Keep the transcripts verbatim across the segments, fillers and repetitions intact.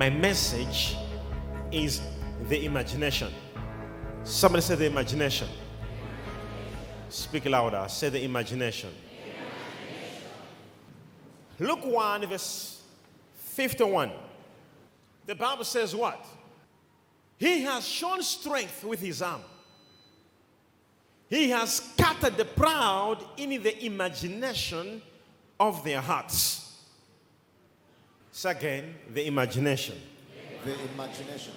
My message is the imagination. Somebody say the imagination. Speak louder. Say the imagination. The imagination. Luke one, verse fifty-one. The Bible says what? He has shown strength with his arm. He has scattered the proud in the imagination of their hearts. So again, the imagination. The imagination.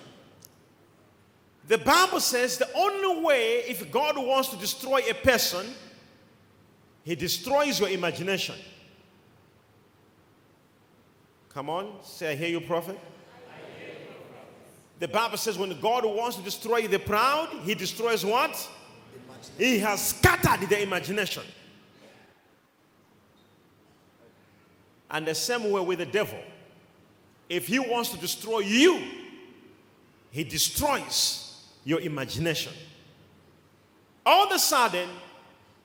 The Bible says the only way, if God wants to destroy a person, he destroys your imagination. Come on, say, I hear you, prophet. I hear you, prophet. The Bible says when God wants to destroy the proud, he destroys what? He has scattered the imagination. And the same way with the devil. If he wants to destroy you, he destroys your imagination. All of a sudden,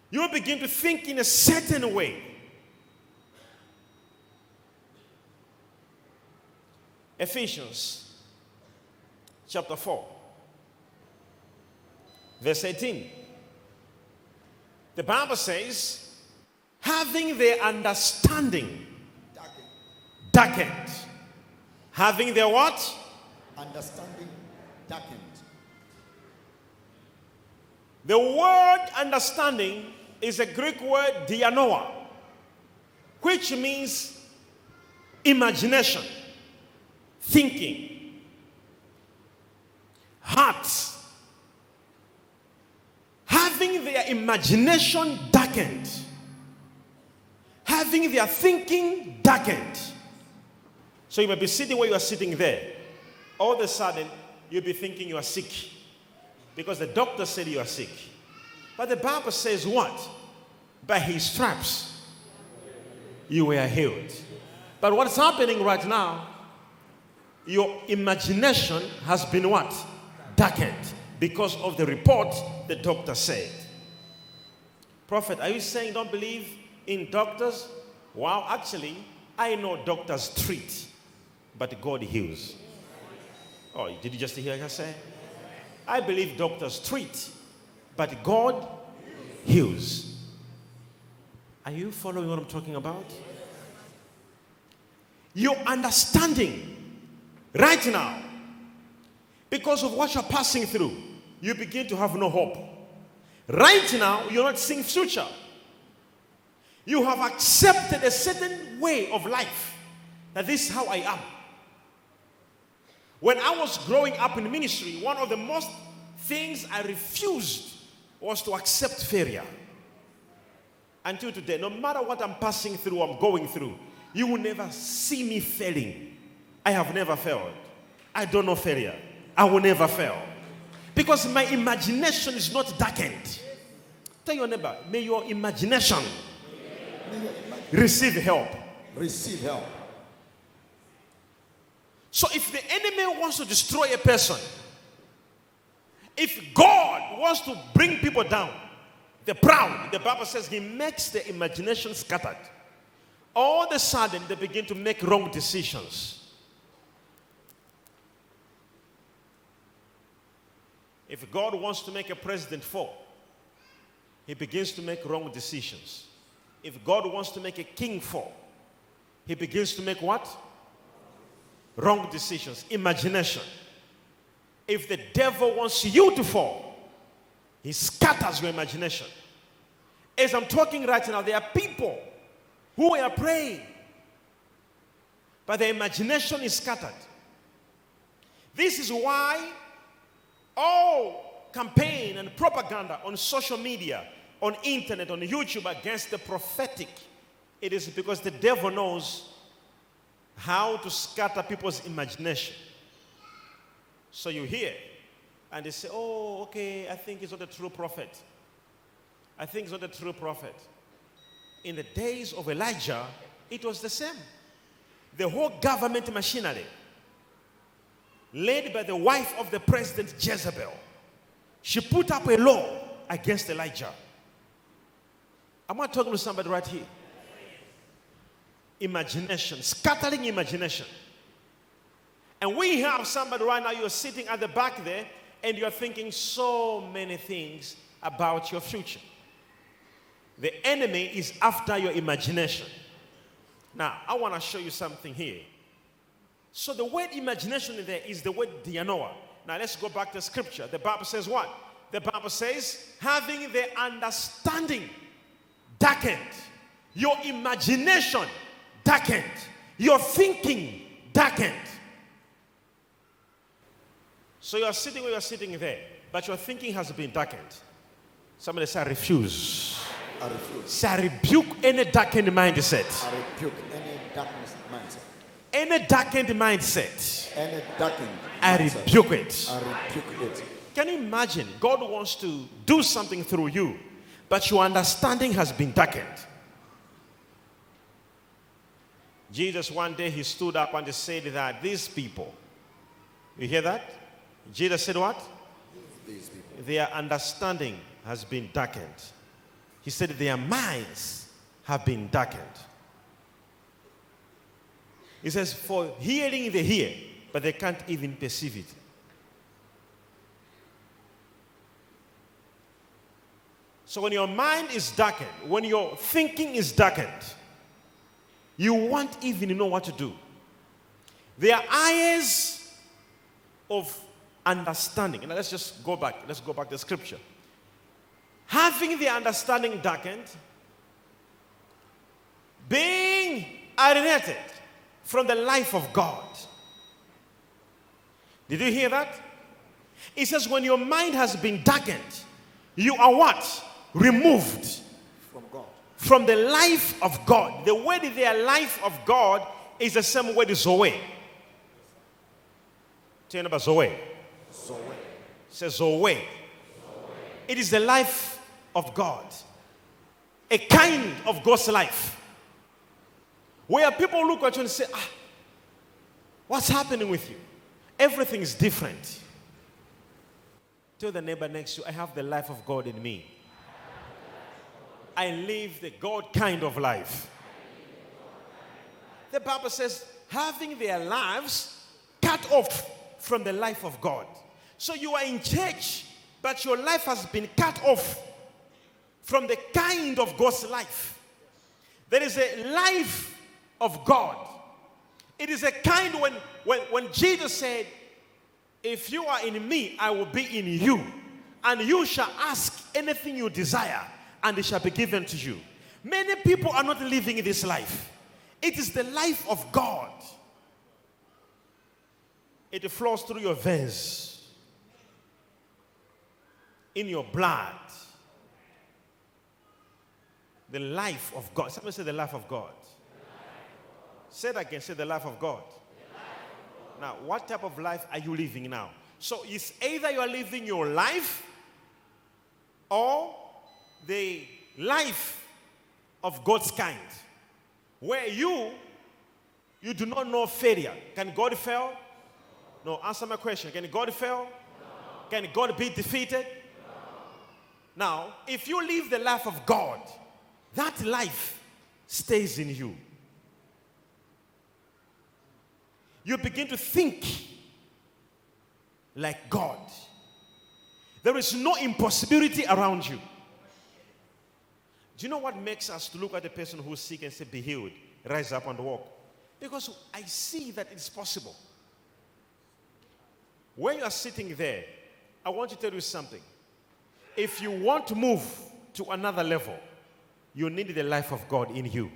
you will begin to think in a certain way. Ephesians chapter four, verse eighteen. The Bible says, having their understanding darkened. darkened. Having their what? Understanding darkened. The word understanding is a Greek word dianoia, which means imagination, thinking, hearts. Having their imagination darkened. Having their thinking darkened. So you may be sitting where you are sitting there. All of a sudden, you'll be thinking you are sick. Because the doctor said you are sick. But the Bible says what? By his stripes, you were healed. But what's happening right now, your imagination has been what? Darkened. Because of the report the doctor said. Prophet, are you saying don't believe in doctors? Wow, actually, I know doctors treat, but God heals. Oh, did you just hear what I said? I believe doctors treat, but God heals. Are you following what I'm talking about? Your understanding right now, because of what you're passing through, you begin to have no hope. Right now, you're not seeing future. You have accepted a certain way of life, that this is how I am. When I was growing up in ministry, one of the most things I refused was to accept failure. Until today, no matter what I'm passing through, I'm going through, you will never see me failing. I have never failed. I don't know failure. I will never fail. Because my imagination is not darkened. Tell your neighbor, may your imagination receive help. Receive help. So if the enemy wants to destroy a person, if God wants to bring people down, the proud, the Bible says he makes the imagination scattered. All of a sudden, they begin to make wrong decisions. If God wants to make a president fall, he begins to make wrong decisions. If God wants to make a king fall, he begins to make what? Wrong decisions. Imagination. If the devil wants you to fall, he scatters your imagination. As I'm talking right now, there are people who are praying, but their imagination is scattered. This is why all campaign and propaganda on social media, on internet, on YouTube against the prophetic, it is because the devil knows how to scatter people's imagination. So you hear, and they say, oh, okay, I think he's not a true prophet. I think he's not a true prophet. In the days of Elijah, it was the same. The whole government machinery, led by the wife of the president, Jezebel, she put up a law against Elijah. Am I talking to somebody right here? Imagination, scattering imagination. And we have somebody right now, you're sitting at the back there, and you're thinking so many things about your future. The enemy is after your imagination. Now, I want to show you something here. So the word imagination in there is the word dianoia. Now, let's go back to scripture. The Bible says what? The Bible says, having the understanding darkened, your imagination darkened, your thinking darkened. So you're sitting where you're sitting there, but your thinking has been darkened. Somebody say, I refuse. I refuse. Say, I rebuke any darkened mindset. I rebuke any darkness mindset. Any darkened mindset. Any darkened mindset. I rebuke it. I rebuke it. Can you imagine? God wants to do something through you, but your understanding has been darkened. Jesus, one day, he stood up and he said that these people, you hear that? Jesus said what? These people. Their understanding has been darkened. He said their minds have been darkened. He says, for hearing they hear, but they can't even perceive it. So when your mind is darkened, when your thinking is darkened, you won't even know what to do. Their eyes of understanding. Now let's just go back. Let's go back to scripture. Having the understanding darkened, being alienated from the life of God. Did you hear that? It says when your mind has been darkened, you are what? Removed from God. From the life of God. The word their life of God is the same word as Zoe. Tell you about Zoe. Zoe. Says Zoe. Zoe. It is the life of God. A kind of God's life. Where people look at you and say, ah, what's happening with you? Everything is different. Tell the neighbor next to you, I have the life of God in me. I live the God kind of life. The Bible says, having their lives cut off from the life of God. So you are in church, but your life has been cut off from the kind of God's life. There is a life of God. It is a kind when, when, when Jesus said, if you are in me, I will be in you. And you shall ask anything you desire, and it shall be given to you. Many people are not living this life. It is the life of God. It flows through your veins, in your blood. The life of God. Somebody say the life of God. Life of God. Say it again. Say the life of God. Life of God. Now, what type of life are you living now? So it's either you are living your life or the life of God's kind, where you, you do not know failure. Can God fail? No, answer my question. Can God fail? No. Can God be defeated? No. Now, if you live the life of God, that life stays in you. You begin to think like God. There is no impossibility around you. Do you know what makes us to look at a person who is sick and say, be healed, rise up and walk? Because I see that it's possible. When you are sitting there, I want to tell you something. If you want to move to another level, you need the life of God in you.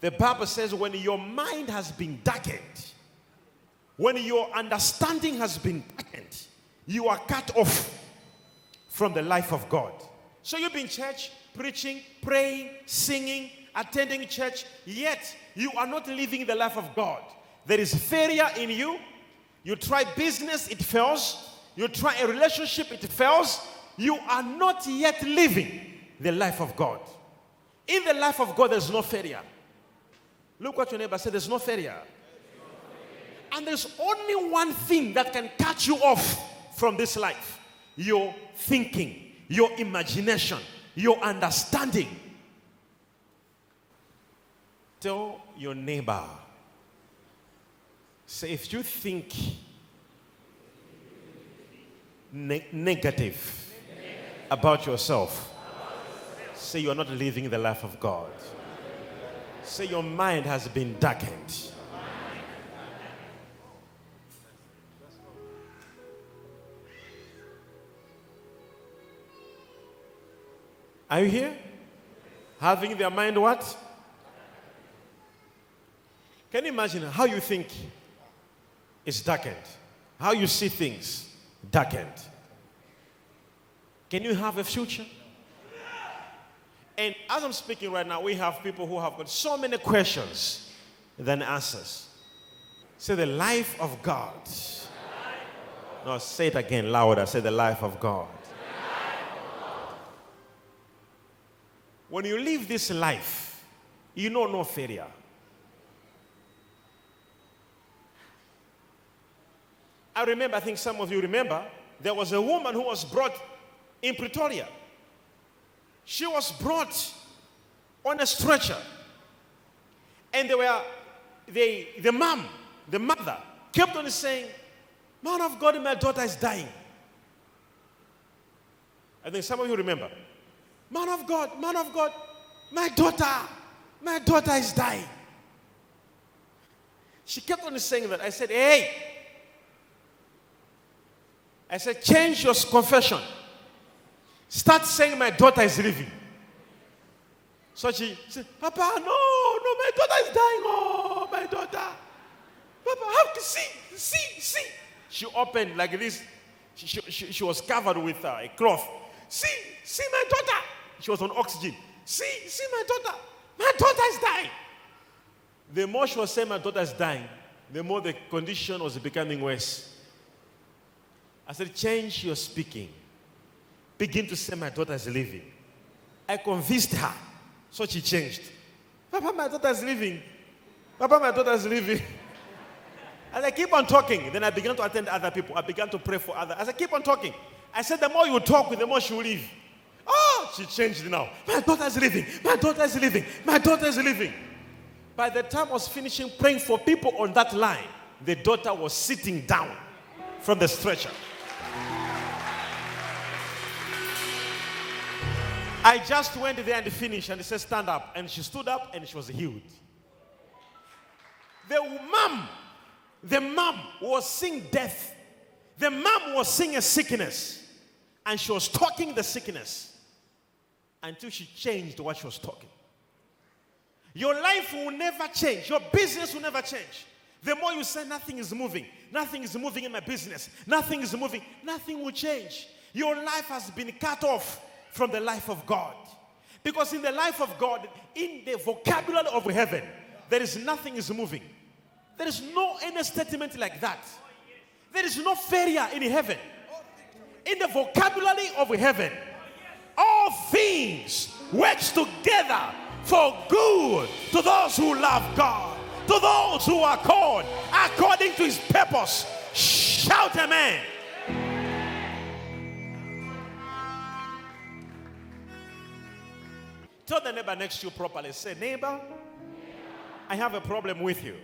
The Bible says when your mind has been darkened, when your understanding has been darkened, you are cut off from the life of God. So you've been in church, preaching, praying, singing, attending church, yet you are not living the life of God. There is failure in you. You try business, it fails. You try a relationship, it fails. You are not yet living the life of God. In the life of God, there's no failure. Look what your neighbor said, there's no failure. And there's only one thing that can cut you off from this life. Your thinking, your imagination, your understanding. Tell your neighbor, So if you think ne- negative about yourself, say you are not living the life of God. Say your mind has been darkened. Are you here? Having their mind what? Can you imagine how you think is darkened? How you see things darkened? Can you have a future? And as I'm speaking right now, we have people who have got so many questions than answers. Say the life of God. Life of God. No, say it again louder. Say the life of God. When you live this life, you know no failure. I remember, I think some of you remember, there was a woman who was brought in Pretoria. She was brought on a stretcher. And they were, they, the mom, the mother, kept on saying, "Man of God, my daughter is dying." I think some of you remember. "Man of God, man of God, my daughter, my daughter is dying." She kept on saying that. I said, "Hey." I said, "Change your confession. Start saying my daughter is living." So she said, "Papa, no, no, my daughter is dying. Oh, my daughter. Papa, how to see, see, see." She opened like this. She, she, she was covered with uh, a cloth. "See, see my daughter." She was on oxygen. "See, see my daughter. My daughter is dying." The more she was saying my daughter is dying, the more the condition was becoming worse. I said, "Change your speaking. Begin to say my daughter is living." I convinced her. So she changed. "Papa, my daughter is living. Papa, my daughter is living." And I keep on talking. Then I began to attend other people. I began to pray for others. As I keep on talking, I said, "The more you talk, the more she will live." Oh, she changed now. "My daughter is living. My daughter is living. My daughter is living." By the time I was finishing praying for people on that line, the daughter was sitting down from the stretcher. I just went there and finished and said, "Stand up." And she stood up and she was healed. The mom, the mom was seeing death. The mom was seeing a sickness. And she was talking the sickness until she changed what she was talking. Your life will never change. Your business will never change. The more you say nothing is moving, nothing is moving in my business, nothing is moving, nothing will change. Your life has been cut off from the life of God. Because in the life of God, in the vocabulary of heaven, there is nothing is moving. There is no any statement like that. There is no failure in heaven. In the vocabulary of heaven, all things work together for good to those who love God, to those who are called according to his purpose. Shout amen. Tell the neighbor next to you properly. Say, "Neighbor, I have a problem with you.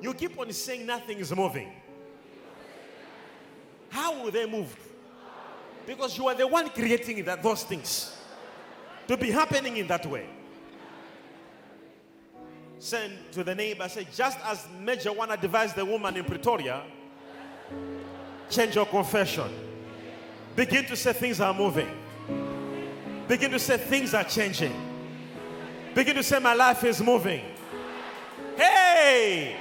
You keep on saying nothing is moving. How will they move? Because you are the one creating that, those things to be happening in that way." Send to the neighbor, say, "Just as Major One advised the woman in Pretoria, change your confession. Begin to say things are moving. Begin to say things are changing. Begin to say my life is moving." Hey!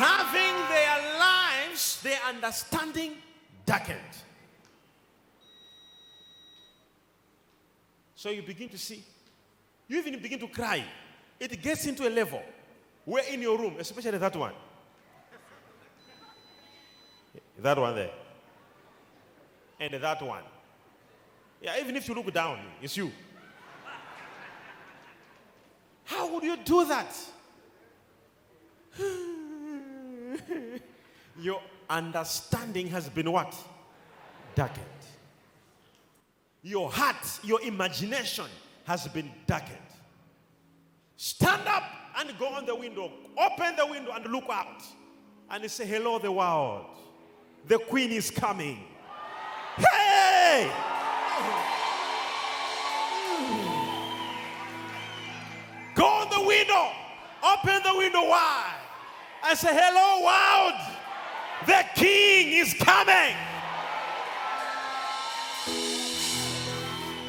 Having their lives, their understanding darkened. So you begin to see. You even begin to cry. It gets into a level where in your room, especially that one. That one there. And that one. Yeah, even if you look down, it's you. How would you do that? Your understanding has been what? Darkened. Your heart, your imagination has been darkened. Stand up and go on the window. Open the window and look out. And say, hello, the world. The queen is coming. Hey! Go on the window. Open the window wide. And say, hello, world. The king is coming.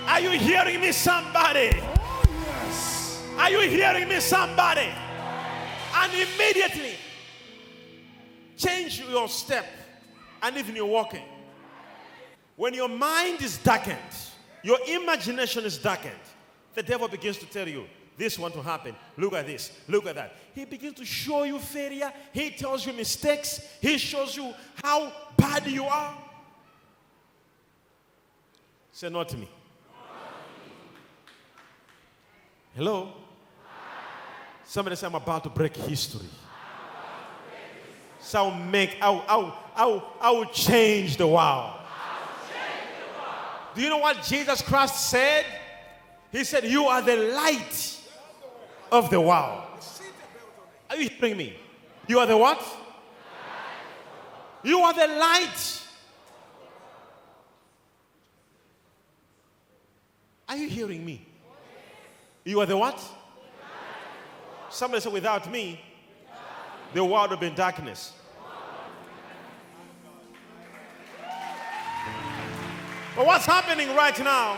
Are you hearing me, somebody? Oh, yes. Are you hearing me, somebody? And immediately change your step and even your walking. When your mind is darkened, your imagination is darkened, the devil begins to tell you, this won't happen. Look at this. Look at that. He begins to show you failure. He tells you mistakes. He shows you how bad you are. Say not to me. Hello? Somebody say, I'm about to break history. So I'll make, I'll, I'll, I'll, I'll change the world. Do you know what Jesus Christ said? He said, you are the light of the world. Are you hearing me? You are the what? You are the light. Are you hearing me? You are the what? Somebody said, without me, the world will be in darkness. But what's happening right now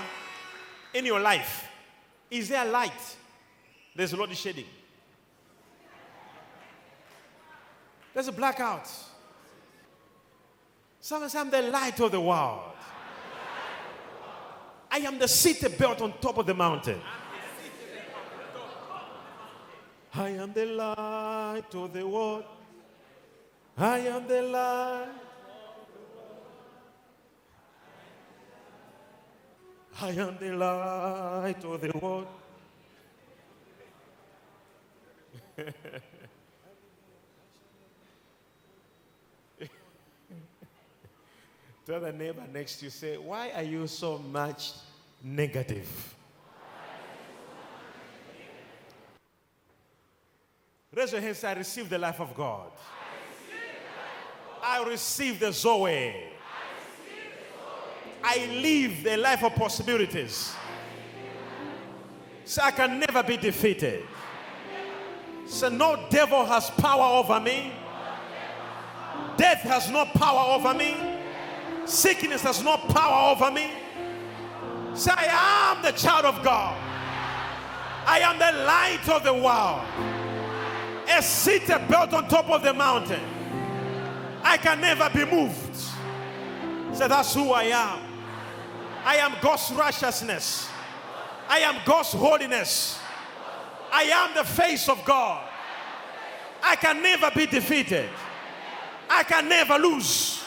in your life? Is there light? There's a lot of shading. There's a blackout. Somebody say, I'm the light of the world. I am the city built on top of the mountain. I am the light of the world. I am the light. I am the light of the world. Tell the neighbor next to you, say, why are you so much negative? Raise your hands, say, I receive the life of God. I receive the Zoe. I live the life of possibilities. Say, I can never be defeated. Say, no devil has power over me. Death has no power over me. Sickness has no power over me. Say, I am the child of God. I am the light of the world. A city built on top of the mountain. I can never be moved. So that's who I am. I am God's righteousness. I am God's holiness. I am the face of God. I can never be defeated. I can never lose.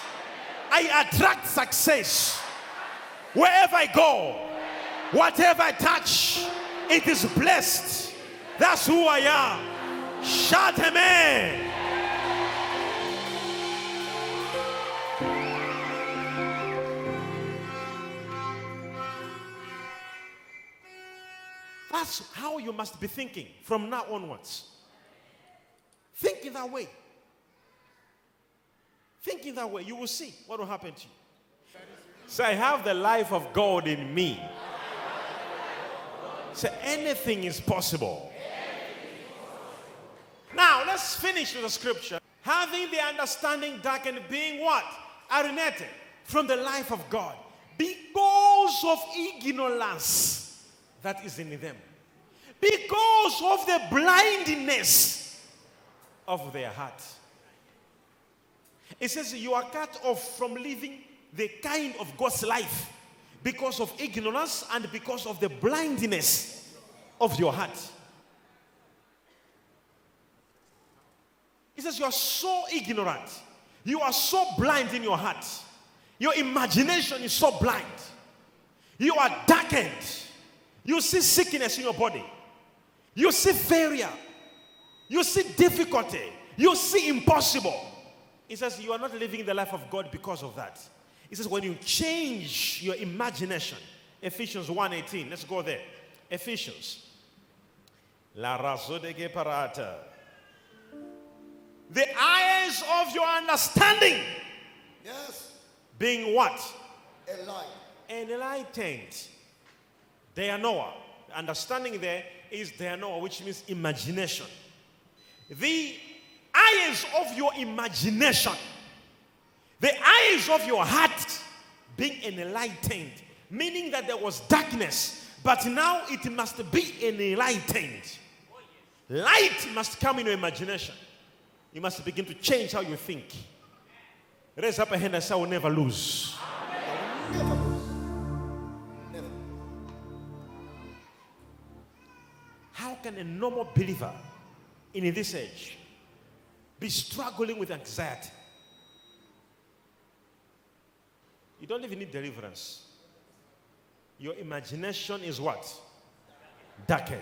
I attract success. Wherever I go, whatever I touch, it is blessed. That's who I am. Shout amen. That's how you must be thinking from now onwards. Think in that way. Think in that way. You will see what will happen to you. Say, I have the life of God in me. Say, anything is possible. Now, let's finish with the scripture. Having the understanding darkened, being what? Alienated from the life of God because of ignorance that is in them. Because of the blindness of their heart. It says you are cut off from living the kind of God's life because of ignorance and because of the blindness of your heart. He says you are so ignorant. You are so blind in your heart. Your imagination is so blind. You are darkened. You see sickness in your body. You see failure. You see difficulty. You see impossible. He says you are not living the life of God because of that. He says when you change your imagination, Ephesians one eighteen, let's go there. Ephesians La razo de geparata. The eyes of your understanding. Yes. Being what? Enlightened. Enlightened. Dianoia. Understanding there is dianoia, which means imagination. The eyes of your imagination. The eyes of your heart being enlightened. Meaning that there was darkness, but now it must be enlightened. Light must come in your imagination. You must begin to change how you think. Raise up a hand and say, I will never lose. Never lose. Never. How can a normal believer in this age be struggling with anxiety? You don't even need deliverance. Your imagination is what? Darkened.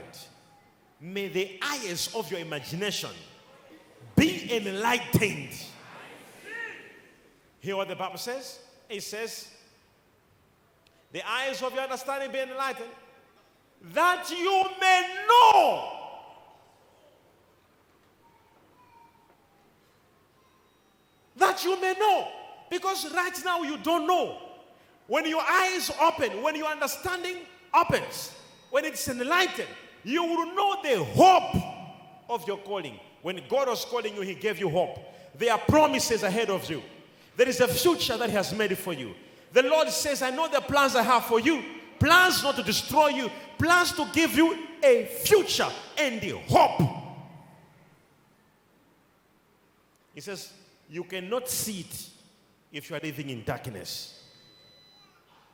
May the eyes of your imagination be enlightened. Hear what the Bible says? It says, the eyes of your understanding be enlightened, that you may know. That you may know. Because right now you don't know. When your eyes open, when your understanding opens, when it's enlightened, you will know the hope of your calling. When God was calling you, He gave you hope. There are promises ahead of you. There is a future that He has made for you. The Lord says, I know the plans I have for you. Plans not to destroy you. Plans to give you a future and a hope. He says, you cannot see it if you are living in darkness.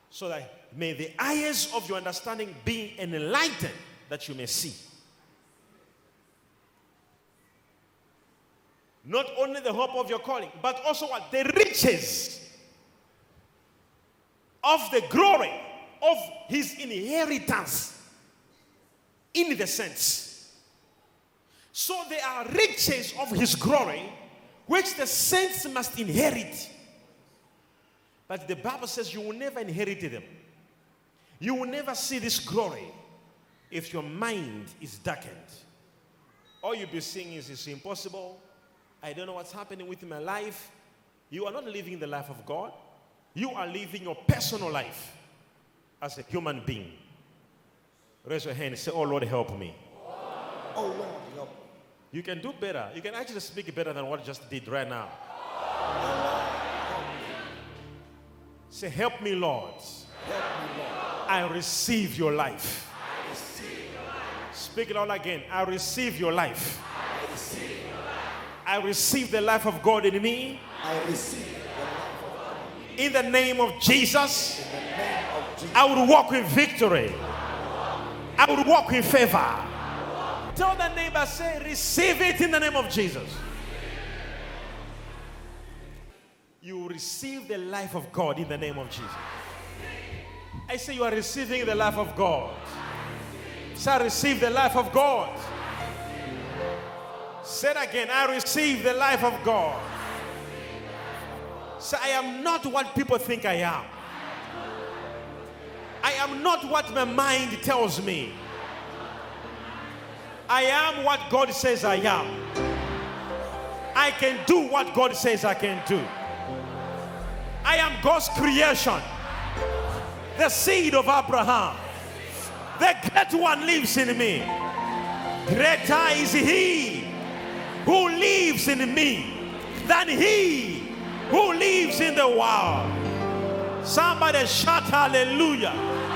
So that may the eyes of your understanding be enlightened, that you may see. Not only the hope of your calling, but also what? The riches of the glory of His inheritance in the saints. So there are riches of His glory which the saints must inherit. But the Bible says you will never inherit them. You will never see this glory if your mind is darkened. All you'll be seeing is, it's impossible. I don't know what's happening with my life. You are not living the life of God. You are living your personal life as a human being. Raise your hand and say, oh Lord, help me. Oh Lord, help me. You can do better. You can actually speak better than what I just did right now. Say, help me, Lord. Help me, Lord. I receive your life. I receive your life. Speak it all again. I receive your life. I receive your life. I receive the life of God in me. I receive the life of God in me. In the name of Jesus, in the name of Jesus, I will walk in victory. I will walk in favor. Tell the neighbor, say, receive it in the name of Jesus. You receive the life of God in the name of Jesus. I say you are receiving the life of God. Say, I receive the life of God. Say it again, I receive the life of God. Say, I am not what people think I am. I am not what my mind tells me. I am what God says I am. I can do what God says I can do. I am God's creation, the seed of Abraham. The great one lives in me. Greater is He who lives in me than he who lives in the world. Somebody shout hallelujah.